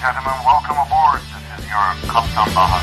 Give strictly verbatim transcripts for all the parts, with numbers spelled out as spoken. gentlemen, welcome aboard. This is your Kaptan Bahar.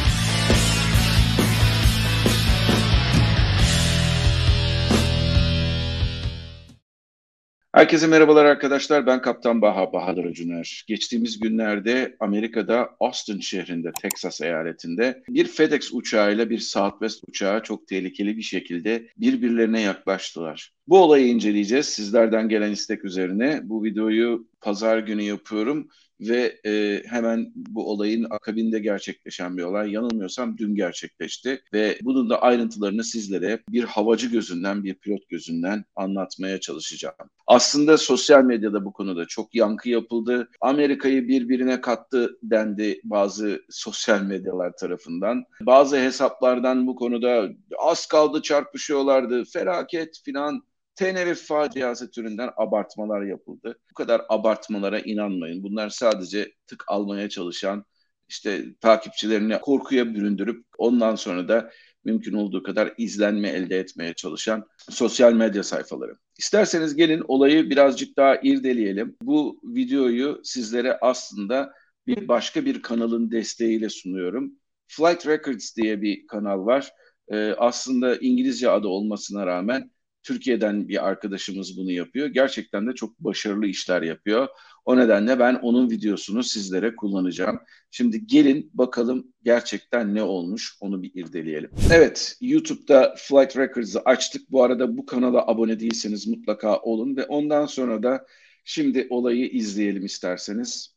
Herkese merhabalar arkadaşlar. Ben Kaptan Bahar, Bahadır Acuner. Geçtiğimiz günlerde Amerika'da Austin şehrinde, Texas eyaletinde bir FedEx uçağıyla bir Southwest uçağı çok tehlikeli bir şekilde birbirlerine yaklaştılar. Bu olayı inceleyeceğiz. Sizlerden gelen istek üzerine bu videoyu pazar günü yapıyorum ve e, hemen bu olayın akabinde gerçekleşen bir olay. Yanılmıyorsam dün gerçekleşti ve bunun da ayrıntılarını sizlere bir havacı gözünden, bir pilot gözünden anlatmaya çalışacağım. Aslında sosyal medyada bu konuda çok yankı yapıldı. Amerika'yı birbirine kattı dendi bazı sosyal medyalar tarafından. Bazı hesaplardan bu konuda az kaldı çarpışıyorlardı, felaket filan. Tenerife faciası türünden abartmalar yapıldı. Bu kadar abartmalara inanmayın. Bunlar sadece tık almaya çalışan, işte takipçilerini korkuya büründürüp ondan sonra da mümkün olduğu kadar izlenme elde etmeye çalışan sosyal medya sayfaları. İsterseniz gelin olayı birazcık daha irdeleyelim. Bu videoyu sizlere aslında bir başka bir kanalın desteğiyle sunuyorum. Flight Records diye bir kanal var. Ee, aslında İngilizce adı olmasına rağmen Türkiye'den bir arkadaşımız bunu yapıyor. Gerçekten de çok başarılı işler yapıyor. O nedenle ben onun videosunu sizlere kullanacağım. Şimdi gelin bakalım gerçekten ne olmuş, onu bir irdeleyelim. Evet, YouTube'da Flight Records'ı açtık. Bu arada bu kanala abone değilseniz mutlaka olun ve ondan sonra da şimdi olayı izleyelim isterseniz.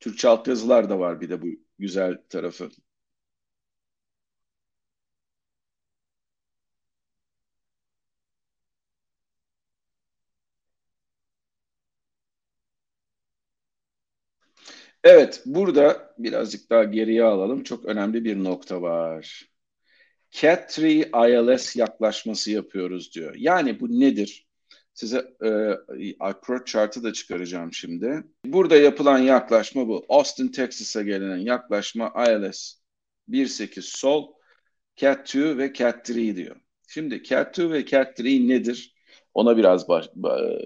Türkçe altyazılar da var bir de bu güzel tarafı. Evet, burada birazcık daha geriye alalım. Çok önemli bir nokta var. Cat üç I L S yaklaşması yapıyoruz diyor. Yani bu nedir? Size e, approach chart'ı da çıkaracağım şimdi. Burada yapılan yaklaşma bu. Austin, Texas'a gelinen yaklaşma I L S on sekiz Sol, Cat iki ve Cat üç diyor. Şimdi Cat iki ve Cat üç nedir? Ona biraz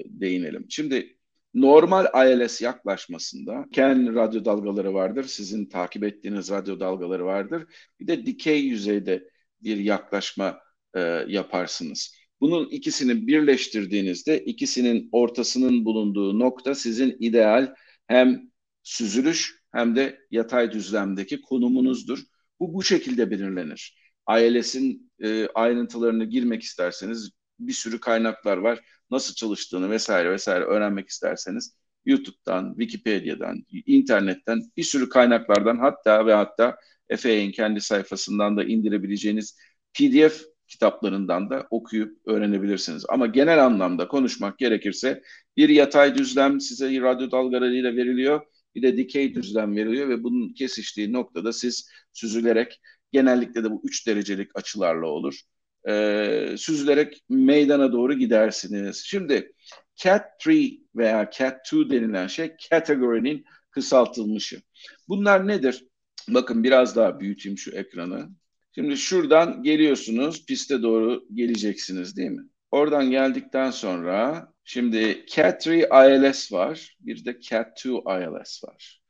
değinelim. Şimdi normal I L S yaklaşmasında Ken radyo dalgaları vardır, sizin takip ettiğiniz radyo dalgaları vardır. Bir de dikey yüzeyde bir yaklaşma e, yaparsınız. Bunun ikisini birleştirdiğinizde ikisinin ortasının bulunduğu nokta sizin ideal hem süzülüş hem de yatay düzlemdeki konumunuzdur. Bu bu şekilde belirlenir. I L S'in e, ayrıntılarına girmek isterseniz bir sürü kaynaklar var. Nasıl çalıştığını vesaire vesaire öğrenmek isterseniz YouTube'dan, Wikipedia'dan, internetten bir sürü kaynaklardan hatta ve hatta F A A'nin kendi sayfasından da indirebileceğiniz P D F kitaplarından da okuyup öğrenebilirsiniz. Ama genel anlamda konuşmak gerekirse bir yatay düzlem size radyo dalgalarıyla veriliyor, bir de dikey düzlem veriliyor ve bunun kesiştiği noktada siz süzülerek, genellikle de bu üç derecelik açılarla olur, Ee, süzülerek meydana doğru gidersiniz. Şimdi Cat üç veya Cat iki denilen şey kategorinin kısaltılmışı. Bunlar nedir? Bakın biraz daha büyüteyim şu ekranı. Şimdi şuradan geliyorsunuz, piste doğru geleceksiniz değil mi? Oradan geldikten sonra şimdi Cat üç I L S var, bir de Cat iki I L S var.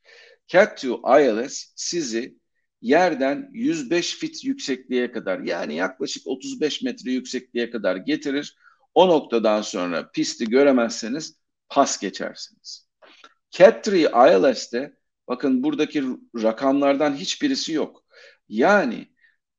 Cat iki I L S sizi yerden yüz beş fit yüksekliğe kadar, yani yaklaşık otuz beş metre yüksekliğe kadar getirir. O noktadan sonra pisti göremezseniz pas geçersiniz. Cat üç I L S'te bakın buradaki rakamlardan hiçbirisi yok. Yani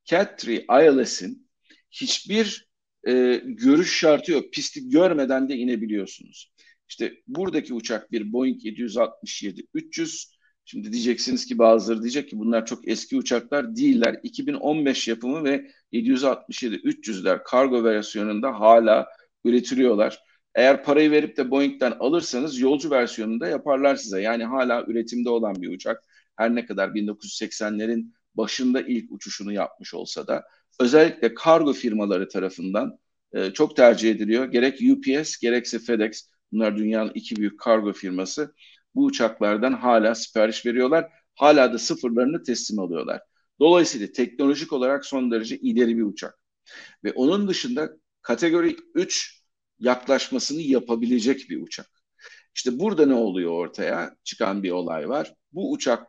Cat üç I L S'in hiçbir e, görüş şartı yok. Pisti görmeden de inebiliyorsunuz. İşte buradaki uçak bir Boeing yedi altmış yedi üç yüz. Şimdi diyeceksiniz ki, bazıları diyecek ki bunlar çok eski uçaklar değiller. iki bin on beş yapımı ve yedi altmış yedi üç yüzler kargo versiyonunda hala üretiliyorlar. Eğer parayı verip de Boeing'den alırsanız yolcu versiyonunda yaparlar size. Yani hala üretimde olan bir uçak. Her ne kadar bin dokuz yüz seksenlerin başında ilk uçuşunu yapmış olsa da özellikle kargo firmaları tarafından e, çok tercih ediliyor. Gerek U P S gerekse FedEx, bunlar dünyanın iki büyük kargo firması. Bu uçaklardan hala sipariş veriyorlar. Hala da sıfırlarını teslim alıyorlar. Dolayısıyla teknolojik olarak son derece ileri bir uçak. Ve onun dışında kategori üç yaklaşmasını yapabilecek bir uçak. İşte burada ne oluyor ortaya? Çıkan bir olay var. Bu uçak,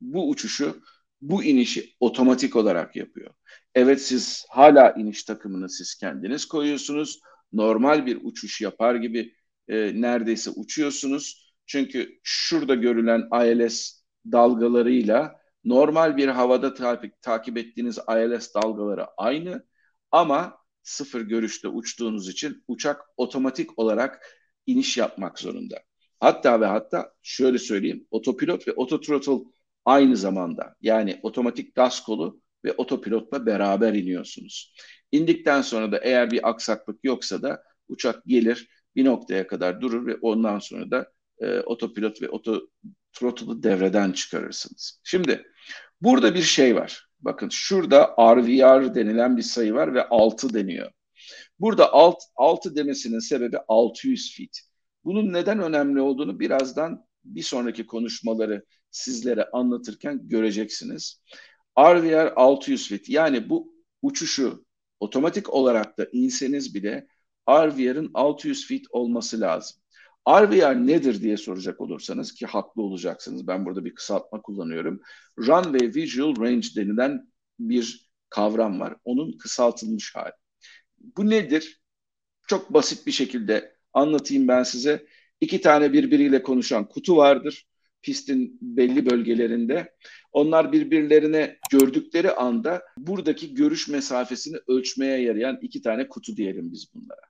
bu uçuşu, bu inişi otomatik olarak yapıyor. Evet, siz hala iniş takımını siz kendiniz koyuyorsunuz. Normal bir uçuş yapar gibi e, neredeyse uçuyorsunuz. Çünkü şurada görülen I L S dalgalarıyla normal bir havada takip, takip ettiğiniz I L S dalgaları aynı, ama sıfır görüşte uçtuğunuz için uçak otomatik olarak iniş yapmak zorunda. Hatta ve hatta şöyle söyleyeyim, otopilot ve autothrottle aynı zamanda, yani otomatik gaz kolu ve otopilotla beraber iniyorsunuz. İndikten sonra da eğer bir aksaklık yoksa da uçak gelir, bir noktaya kadar durur ve ondan sonra da e, otopilot ve autothrottle'ı devreden çıkarırsınız. Şimdi burada bir şey var. Bakın şurada R V R denilen bir sayı var ve altı deniyor. Burada alt, altı demesinin sebebi altı yüz feet. Bunun neden önemli olduğunu birazdan bir sonraki konuşmaları sizlere anlatırken göreceksiniz. R V R altı yüz feet, yani bu uçuşu otomatik olarak da inseniz bile R V R'ın altı yüz feet olması lazım. R V R nedir diye soracak olursanız, ki haklı olacaksınız, ben burada bir kısaltma kullanıyorum, Runway Visual Range denilen bir kavram var. Onun kısaltılmış hali. Bu nedir? Çok basit bir şekilde anlatayım ben size. İki tane birbiriyle konuşan kutu vardır pistin belli bölgelerinde. Onlar birbirlerine gördükleri anda buradaki görüş mesafesini ölçmeye yarayan iki tane kutu diyelim biz bunlara.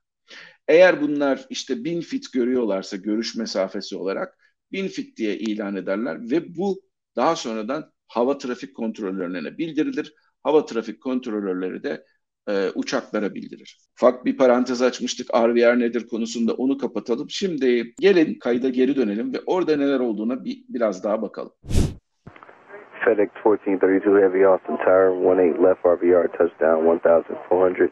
Eğer bunlar işte bin fit görüyorlarsa görüş mesafesi olarak bin fit diye ilan ederler ve bu daha sonradan hava trafik kontrolörlerine bildirilir. Hava trafik kontrolörleri de e, uçaklara bildirir. Ufak bir parantez açmıştık R V R nedir konusunda, onu kapatalım. Şimdi gelin kayda geri dönelim ve orada neler olduğuna bir, biraz daha bakalım. FedEx on dört otuz iki Heavy Austin Tower, on sekiz left R V R touchdown on four hundred.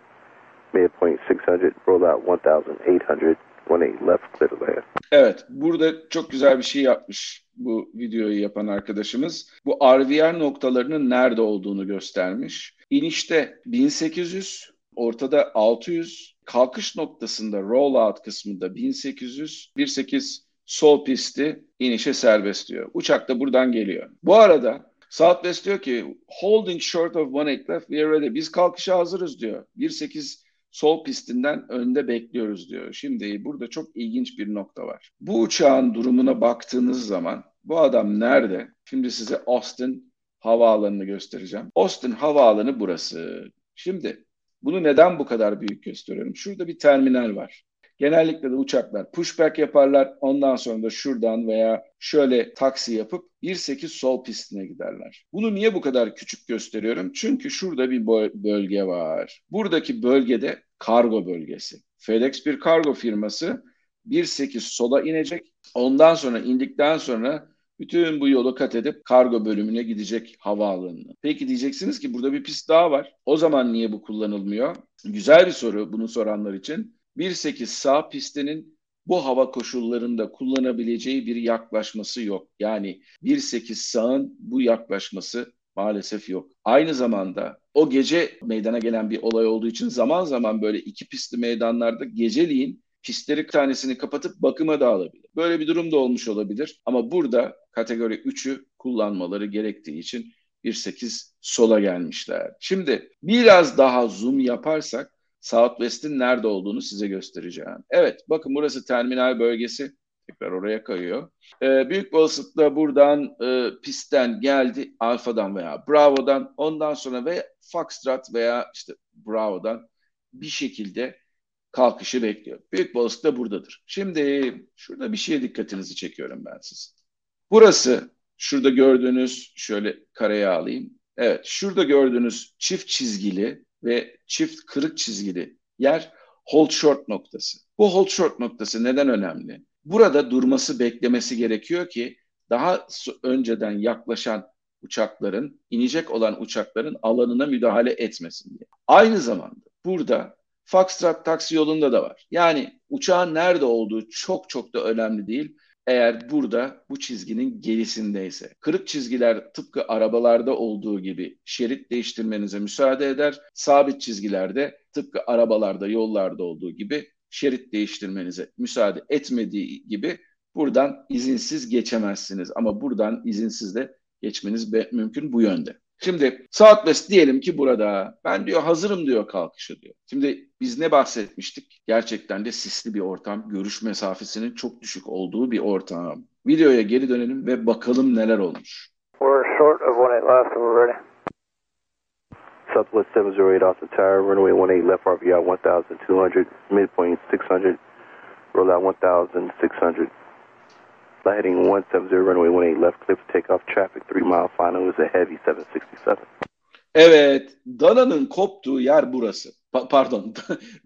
Midpoint six hundred, rollout on eight hundred, on eight left clear to land. Evet, burada çok güzel bir şey yapmış bu videoyu yapan arkadaşımız. Bu R V R noktalarının nerede olduğunu göstermiş. İnişte bin sekiz yüz, ortada altı yüz, kalkış noktasında rollout kısmında bin sekiz yüz, on sekiz sol pisti inişe serbest diyor. Uçak da buradan geliyor. Bu arada Southwest diyor ki holding short of on eight left, we are ready. Biz kalkışa hazırız diyor. on sekiz sol pistinden önde bekliyoruz diyor. Şimdi burada çok ilginç bir nokta var. Bu uçağın durumuna baktığınız zaman bu adam nerede? Şimdi size Austin havaalanını göstereceğim. Austin havaalanı burası. Şimdi bunu neden bu kadar büyük gösteriyorum? Şurada bir terminal var. Genellikle de uçaklar pushback yaparlar. Ondan sonra da şuradan veya şöyle taksi yapıp on sekiz sol pistine giderler. Bunu niye bu kadar küçük gösteriyorum? Çünkü şurada bir bölge var. Buradaki bölgede kargo bölgesi. FedEx bir kargo firması, on sekiz sola inecek. Ondan sonra indikten sonra bütün bu yolu kat edip kargo bölümüne gidecek havaalanına. Peki diyeceksiniz ki burada bir pist daha var. O zaman niye bu kullanılmıyor? Güzel bir soru bunu soranlar için. on sekiz sağ pistinin bu hava koşullarında kullanabileceği bir yaklaşması yok. Yani on sekiz sağın bu yaklaşması maalesef yok. Aynı zamanda o gece meydana gelen bir olay olduğu için zaman zaman böyle iki pistli meydanlarda geceliğin pistleri tanesini kapatıp bakıma da alabilir. Böyle bir durum da olmuş olabilir. Ama burada kategori üçü kullanmaları gerektiği için on sekiz sola gelmişler. Şimdi biraz daha zoom yaparsak Southwest'in nerede olduğunu size göstereceğim. Evet, bakın burası terminal bölgesi. Tekrar oraya kayıyor. Ee, büyük olasılıkla buradan e, pistten geldi. Alfa'dan veya Bravo'dan. Ondan sonra veya Foxtrot veya işte Bravo'dan bir şekilde kalkışı bekliyor. Büyük olasılıkla buradadır. Şimdi şurada bir şeye dikkatinizi çekiyorum ben size. Burası şurada gördüğünüz, şöyle kareye alayım. Evet, şurada gördüğünüz çift çizgili ve çift kırık çizgili yer hold short noktası. Bu hold short noktası neden önemli? Burada durması, beklemesi gerekiyor ki daha önceden yaklaşan uçakların, inecek olan uçakların alanına müdahale etmesin diye. Aynı zamanda burada Foxtrot taksi yolunda da var. Yani uçağın nerede olduğu çok çok da önemli değil. Eğer burada bu çizginin gerisindeyse, kırık çizgiler tıpkı arabalarda olduğu gibi şerit değiştirmenize müsaade eder. Sabit çizgilerde tıpkı arabalarda, yollarda olduğu gibi şerit değiştirmenize müsaade etmediği gibi Buradan izinsiz geçemezsiniz ama buradan izinsiz de geçmeniz mümkün bu yönde. Şimdi Southwest diyelim ki burada ben diyor hazırım diyor kalkışa diyor. Şimdi biz ne bahsetmiştik? Gerçekten de sisli bir ortam, görüş mesafesinin çok düşük olduğu bir ortam. Videoya geri dönelim ve bakalım neler olmuş. We're short of one eight left, we're ready. Southwest seven zero eight Austin tower, runway one eight left, R V R one thousand two hundred, midpoint six hundred, roll out one thousand six hundred. Heading one seven zero runway one eight left, cliff takeoff traffic three mile final is a heavy seven sixty-seven. Evet, dananın koptuğu yer burası. Pa pardon,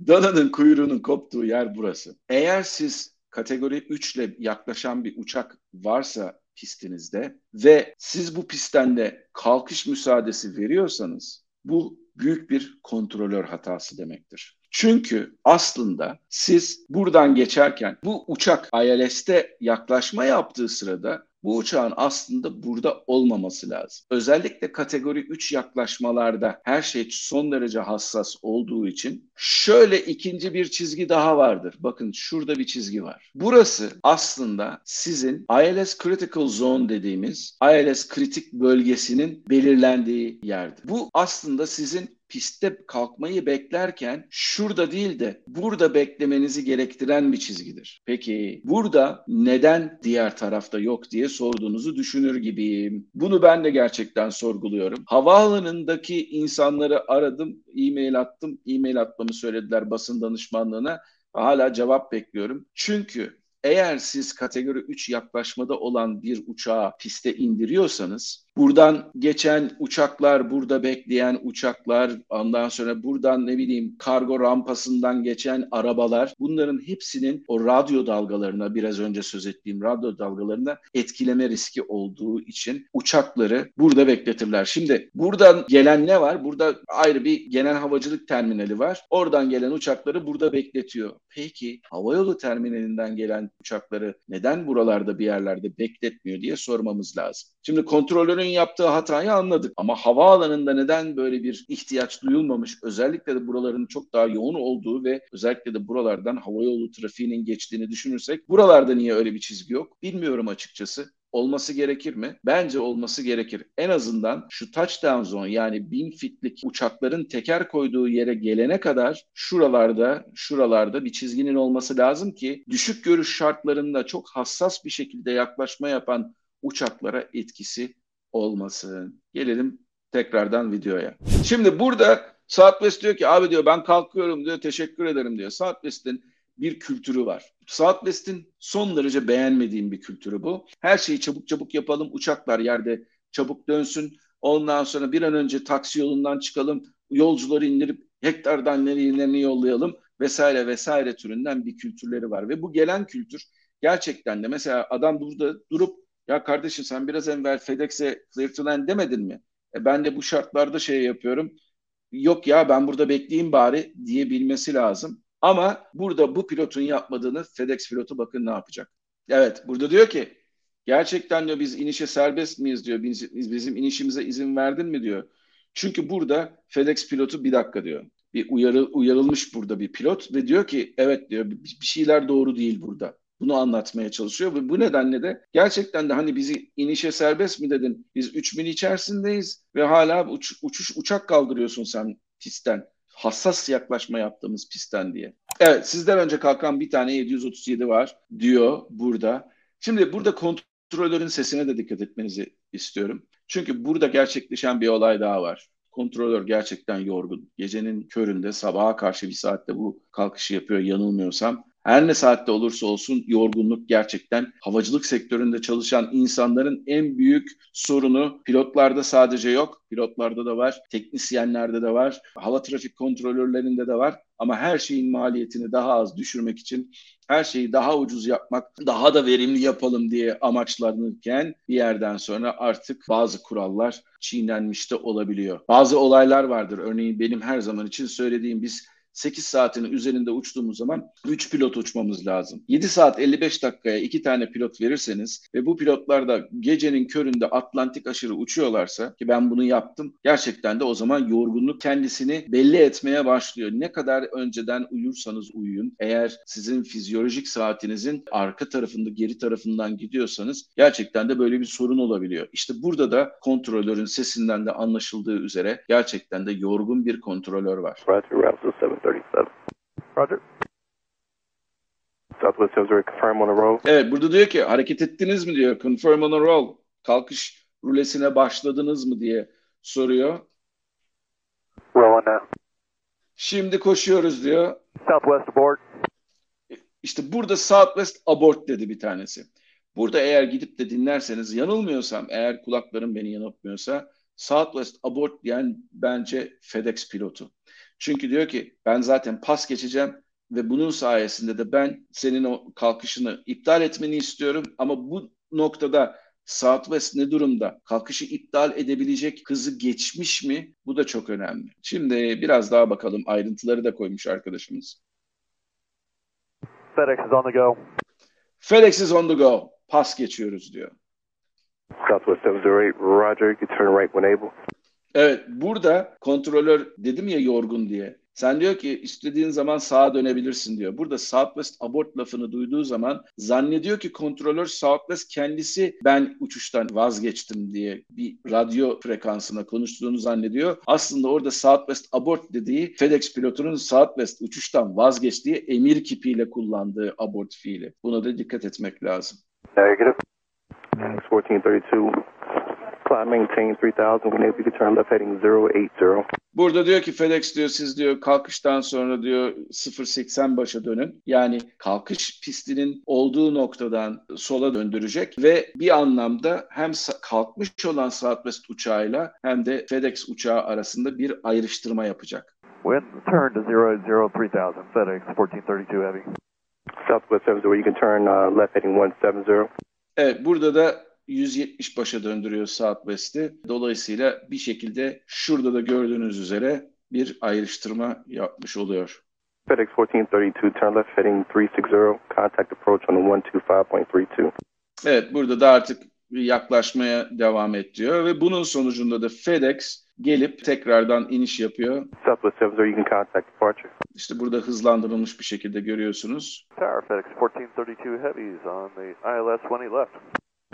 dananın kuyruğunun koptuğu yer burası. Eğer siz kategori üç ile yaklaşan bir uçak varsa pistinizde ve siz bu pistten de kalkış müsaadesi veriyorsanız bu büyük bir kontrolör hatası demektir. Çünkü aslında siz buradan geçerken bu uçak I L S'te yaklaşma yaptığı sırada bu uçağın aslında burada olmaması lazım. Özellikle kategori üç yaklaşmalarda her şey son derece hassas olduğu için şöyle ikinci bir çizgi daha vardır. Bakın şurada bir çizgi var. Burası aslında sizin I L S Critical Zone dediğimiz I L S kritik bölgesinin belirlendiği yerdir. Bu aslında sizin pistte kalkmayı beklerken şurada değil de burada beklemenizi gerektiren bir çizgidir. Peki burada neden diğer tarafta yok diye sorduğunuzu düşünür gibiyim. Bunu ben de gerçekten sorguluyorum. Havaalanındaki insanları aradım, e-mail attım. E-mail atmamı söylediler basın danışmanlığına. Hala cevap bekliyorum. Çünkü eğer siz kategori üç yaklaşmada olan bir uçağı piste indiriyorsanız, buradan geçen uçaklar, burada bekleyen uçaklar, ondan sonra buradan ne bileyim kargo rampasından geçen arabalar, bunların hepsinin o radyo dalgalarına, biraz önce söz ettiğim radyo dalgalarına etkileme riski olduğu için uçakları burada bekletirler. Şimdi buradan gelen ne var? Burada ayrı bir genel havacılık terminali var. Oradan gelen uçakları burada bekletiyor. Peki havayolu terminalinden gelen uçakları neden buralarda bir yerlerde bekletmiyor diye sormamız lazım. Şimdi kontrolörün yaptığı hatayı anladık. Ama havaalanında neden böyle bir ihtiyaç duyulmamış? Özellikle de buraların çok daha yoğun olduğu ve özellikle de buralardan havayolu trafiğinin geçtiğini düşünürsek buralarda niye öyle bir çizgi yok? Bilmiyorum açıkçası. Olması gerekir mi? Bence olması gerekir. En azından şu touchdown zone yani bin fitlik uçakların teker koyduğu yere gelene kadar şuralarda, şuralarda bir çizginin olması lazım ki düşük görüş şartlarında çok hassas bir şekilde yaklaşma yapan uçaklara etkisi olmasın. Gelelim tekrardan videoya. Şimdi burada Southwest diyor ki abi diyor ben kalkıyorum diyor teşekkür ederim diyor. Southwest'in bir kültürü var. Southwest'in son derece beğenmediğim bir kültürü bu. Her şeyi çabuk çabuk yapalım. Uçaklar yerde çabuk dönsün. Ondan sonra bir an önce taksi yolundan çıkalım. Yolcuları indirip hektardan nereye yollayalım vesaire vesaire türünden bir kültürleri var. Ve bu gelen kültür gerçekten de mesela adam burada durup ya kardeşim sen biraz evvel FedEx'e clear to land demedin mi? E ben de bu şartlarda şey yapıyorum. Yok ya ben burada bekleyeyim bari diyebilmesi lazım. Ama burada bu pilotun yapmadığını FedEx pilotu bakın ne yapacak? Evet burada diyor ki gerçekten diyor biz inişe serbest miyiz diyor. Biz, bizim inişimize izin verdin mi diyor. Çünkü burada FedEx pilotu bir dakika diyor. Bir uyarı, uyarılmış burada bir pilot ve diyor ki evet diyor bir şeyler doğru değil burada. Bunu anlatmaya çalışıyor ve bu nedenle de gerçekten de hani bizi inişe serbest mi dedin? Biz üç bin içerisindeyiz ve hala uç, uçuş uçak kaldırıyorsun sen pistten. Hassas yaklaşma yaptığımız pistten diye. Evet sizden önce kalkan bir tane yedi yüz otuz yedi var diyor burada. Şimdi burada kontrolörün sesine de dikkat etmenizi istiyorum. Çünkü burada gerçekleşen bir olay daha var. Kontrolör gerçekten yorgun. Gecenin köründe sabaha karşı bir saatte bu kalkışı yapıyor yanılmıyorsam. Her ne saatte olursa olsun yorgunluk gerçekten havacılık sektöründe çalışan insanların en büyük sorunu. Pilotlarda sadece yok, pilotlarda da var, teknisyenlerde de var, hava trafik kontrolörlerinde de var. Ama her şeyin maliyetini daha az düşürmek için her şeyi daha ucuz yapmak, daha da verimli yapalım diye amaçlanırken bir yerden sonra artık bazı kurallar çiğnenmiş de olabiliyor. Bazı olaylar vardır. Örneğin benim her zaman için söylediğim biz sekiz saatini üzerinde uçtuğumuz zaman üç pilot uçmamız lazım. yedi saat elli beş dakikaya iki tane pilot verirseniz ve bu pilotlar da gecenin köründe Atlantik aşırı uçuyorlarsa, ki ben bunu yaptım, gerçekten de o zaman yorgunluk kendisini belli etmeye başlıyor. Ne kadar önceden uyursanız uyuyun, eğer sizin fizyolojik saatinizin arka tarafında, geri tarafından gidiyorsanız gerçekten de böyle bir sorun olabiliyor. İşte burada da kontrolörün sesinden de anlaşıldığı üzere gerçekten de yorgun bir kontrolör var. Evet, burada diyor ki hareket ettiniz mi diyor. Confirm on a roll. Kalkış rulesine başladınız mı diye soruyor. Şimdi koşuyoruz diyor. Southwest abort. İşte burada Southwest abort dedi bir tanesi. Burada eğer gidip de dinlerseniz, yanılmıyorsam, eğer kulaklarım beni yanıltmıyorsa, Southwest abort diyen bence FedEx pilotu. Çünkü diyor ki ben zaten pas geçeceğim ve bunun sayesinde de ben senin o kalkışını iptal etmeni istiyorum. Ama bu noktada Southwest ne durumda? Kalkışı iptal edebilecek hızı geçmiş mi? Bu da çok önemli. Şimdi biraz daha bakalım, ayrıntıları da koymuş arkadaşımız. FedEx is on the go. FedEx is on the go. Pas geçiyoruz diyor. Southwest seven zero eight, roger, you can turn right when able. Evet, burada kontrolör dedim ya yorgun diye. Sen diyor ki istediğin zaman sağa dönebilirsin diyor. Burada Southwest abort lafını duyduğu zaman zannediyor ki kontrolör Southwest kendisi ben uçuştan vazgeçtim diye bir radyo frekansına konuştuğunu zannediyor. Aslında orada Southwest abort dediği FedEx pilotunun Southwest uçuştan vazgeçtiği emir kipiyle kullandığı abort fiili. Buna da dikkat etmek lazım. Negative. on dört otuz iki. Burada diyor ki FedEx diyor siz diyor kalkıştan sonra diyor sıfır seksen başa dönün. Yani kalkış pistinin olduğu noktadan sola döndürecek ve bir anlamda hem kalkmış olan Southwest uçağıyla hem de FedEx uçağı arasında bir ayrıştırma yapacak. When turn to zero zero three thousand FedEx on dört otuz iki heavy. Southwest seven zero, you can turn uh, left heading one seven zero. Evet, burada da yüz yetmiş başa döndürüyor Southwest'i. Dolayısıyla bir şekilde şurada da gördüğünüz üzere bir ayrıştırma yapmış oluyor. FedEx on dört otuz iki, turn left heading three sixty, contact approach on one twenty-five point three two. Evet, burada da artık yaklaşmaya devam ediyor ve bunun sonucunda da FedEx gelip tekrardan iniş yapıyor. Southwest seven zero, you can contact departure. İşte burada hızlandırılmış bir şekilde görüyorsunuz. Tower, FedEx on dört otuz iki heavy is on the I L S on the left.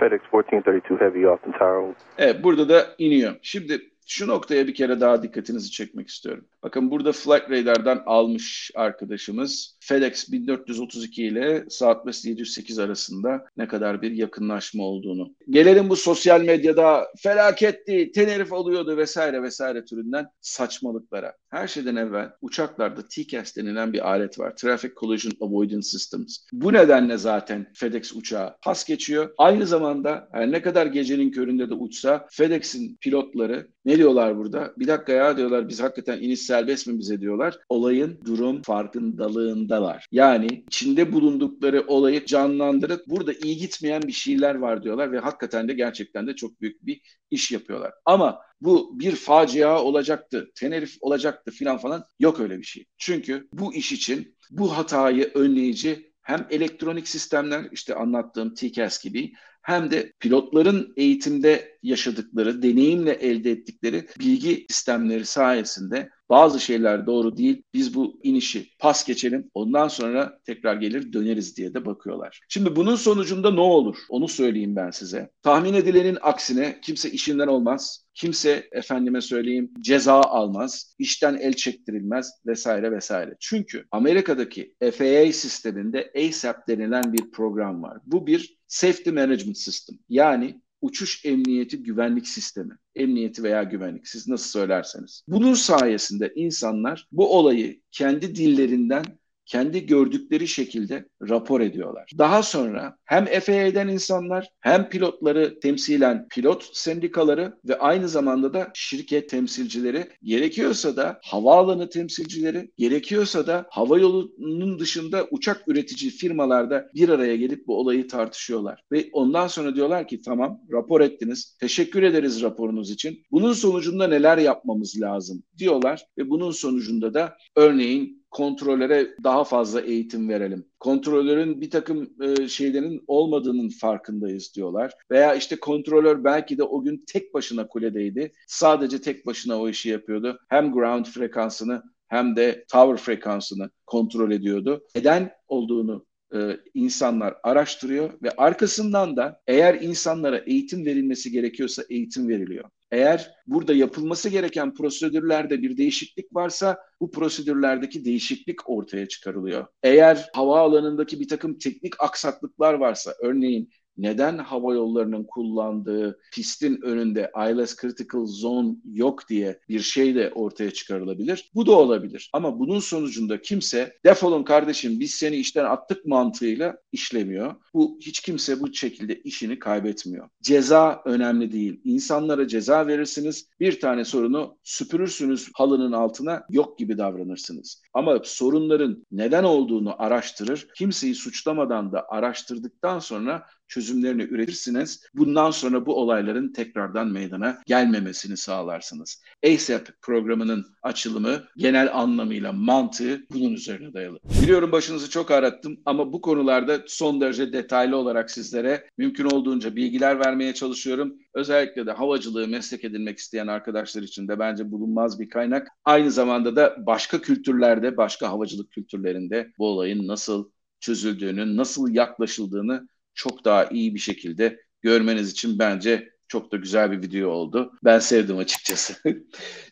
FedEx on dört otuz iki heavy Austin tower. Evet, burada da iniyor. Şimdi şu noktaya bir kere daha dikkatinizi çekmek istiyorum. Bakın burada Flight Radar'dan almış arkadaşımız FedEx bin dört yüz otuz iki ile Southwest yedi yüz sekiz arasında ne kadar bir yakınlaşma olduğunu. Gelelim bu sosyal medyada felaketti, Tenerife oluyordu vesaire vesaire türünden saçmalıklara. Her şeyden evvel uçaklarda T C A S denilen bir alet var. Traffic Collision Avoidance Systems. Bu nedenle zaten FedEx uçağı pas geçiyor. Aynı zamanda her ne kadar gecenin köründe de uçsa FedEx'in pilotları ne diyorlar burada? Bir dakika ya diyorlar, biz hakikaten iniş serbest mi bize diyorlar. Olayın durum farkındalığındalar. Yani içinde bulundukları olayı canlandırıp burada iyi gitmeyen bir şeyler var diyorlar ve hakikaten de gerçekten de çok büyük bir iş yapıyorlar. Ama bu bir facia olacaktı, Tenerife olacaktı filan falan, yok öyle bir şey. Çünkü bu iş için bu hatayı önleyici hem elektronik sistemler, işte anlattığım T C A S gibi, hem de pilotların eğitimde yaşadıkları, deneyimle elde ettikleri bilgi sistemleri sayesinde bazı şeyler doğru değil, biz bu inişi pas geçelim, ondan sonra tekrar gelir döneriz diye de bakıyorlar. Şimdi bunun sonucunda ne olur? Onu söyleyeyim ben size. Tahmin edilenin aksine kimse işinden olmaz, kimse efendime söyleyeyim ceza almaz, işten el çektirilmez vesaire vesaire. Çünkü Amerika'daki F A A sisteminde ASAP denilen bir program var. Bu bir Safety Management System, yani uçuş emniyeti güvenlik sistemi. Emniyeti veya güvenlik, siz nasıl söylerseniz. Bunun sayesinde insanlar bu olayı kendi dillerinden, kendi gördükleri şekilde rapor ediyorlar. Daha sonra hem F A A'den insanlar, hem pilotları temsilen pilot sendikaları ve aynı zamanda da şirket temsilcileri, gerekiyorsa da havaalanı temsilcileri, gerekiyorsa da havayolunun dışında uçak üretici firmalarda bir araya gelip bu olayı tartışıyorlar. Ve ondan sonra diyorlar ki tamam, rapor ettiniz, teşekkür ederiz raporunuz için. Bunun sonucunda neler yapmamız lazım diyorlar ve bunun sonucunda da örneğin kontrollere daha fazla eğitim verelim. Kontrolörün bir takım e, şeylerin olmadığının farkındayız diyorlar. Veya işte kontrolör belki de o gün tek başına kuledeydi. Sadece tek başına o işi yapıyordu. Hem ground frekansını hem de tower frekansını kontrol ediyordu. Neden olduğunu e, insanlar araştırıyor ve arkasından da eğer insanlara eğitim verilmesi gerekiyorsa eğitim veriliyor. Eğer burada yapılması gereken prosedürlerde bir değişiklik varsa bu prosedürlerdeki değişiklik ortaya çıkarılıyor. Eğer havaalanındaki bir takım teknik aksaklıklar varsa, örneğin neden hava yollarının kullandığı pistin önünde I L S Critical Zone yok diye bir şey de ortaya çıkarılabilir. Bu da olabilir. Ama bunun sonucunda kimse defolun kardeşim biz seni işten attık mantığıyla işlemiyor. Bu hiç kimse bu şekilde işini kaybetmiyor. Ceza önemli değil. İnsanlara ceza verirsiniz. Bir tane sorunu süpürürsünüz halının altına yok gibi davranırsınız. Ama sorunların neden olduğunu araştırır. Kimseyi suçlamadan da araştırdıktan sonra çözümlerini üretirsiniz. Bundan sonra bu olayların tekrardan meydana gelmemesini sağlarsınız. ASAP programının açılımı genel anlamıyla mantığı bunun üzerine dayalı. Biliyorum başınızı çok ağrıttım ama bu konularda son derece detaylı olarak sizlere mümkün olduğunca bilgiler vermeye çalışıyorum. Özellikle de havacılığı meslek edinmek isteyen arkadaşlar için de bence bulunmaz bir kaynak. Aynı zamanda da başka kültürlerde, başka havacılık kültürlerinde bu olayın nasıl çözüldüğünü, nasıl yaklaşıldığını çok daha iyi bir şekilde görmeniz için bence çok da güzel bir video oldu. Ben sevdim açıkçası.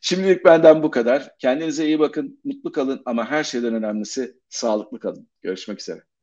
Şimdilik benden bu kadar. Kendinize iyi bakın, mutlu kalın ama her şeyden önemlisi sağlıklı kalın. Görüşmek üzere.